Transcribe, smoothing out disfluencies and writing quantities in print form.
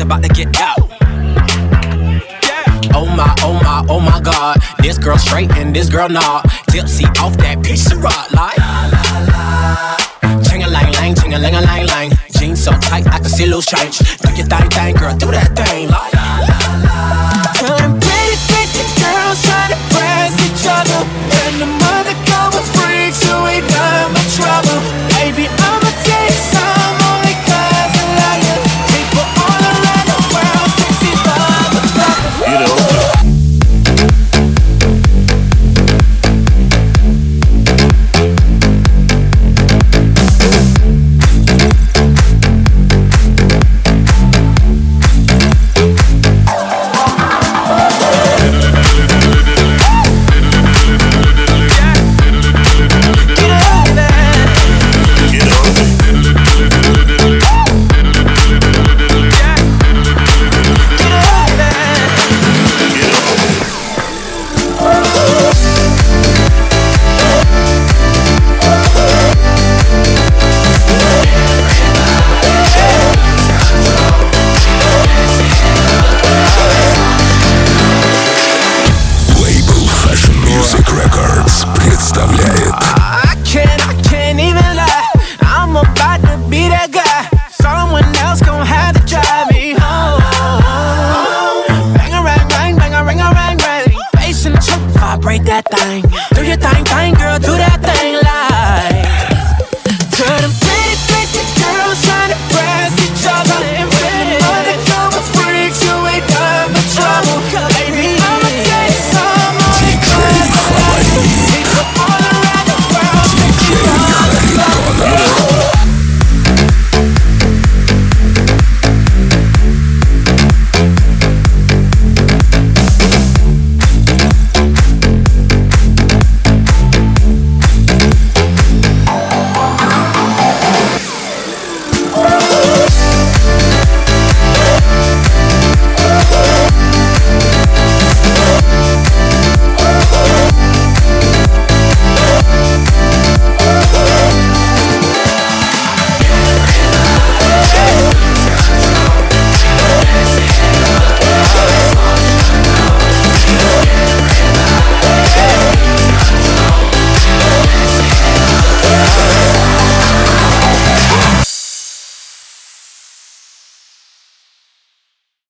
it's about to get out. Oh my, oh my, oh my God. This girl straight and this girl nah. Tipsy off that peach Syrah, like ching-a-lang-lang, ching-a-lang-a-lang-lang. Jeans so tight, I can see loose change. Do your thing, girl, do that thing, like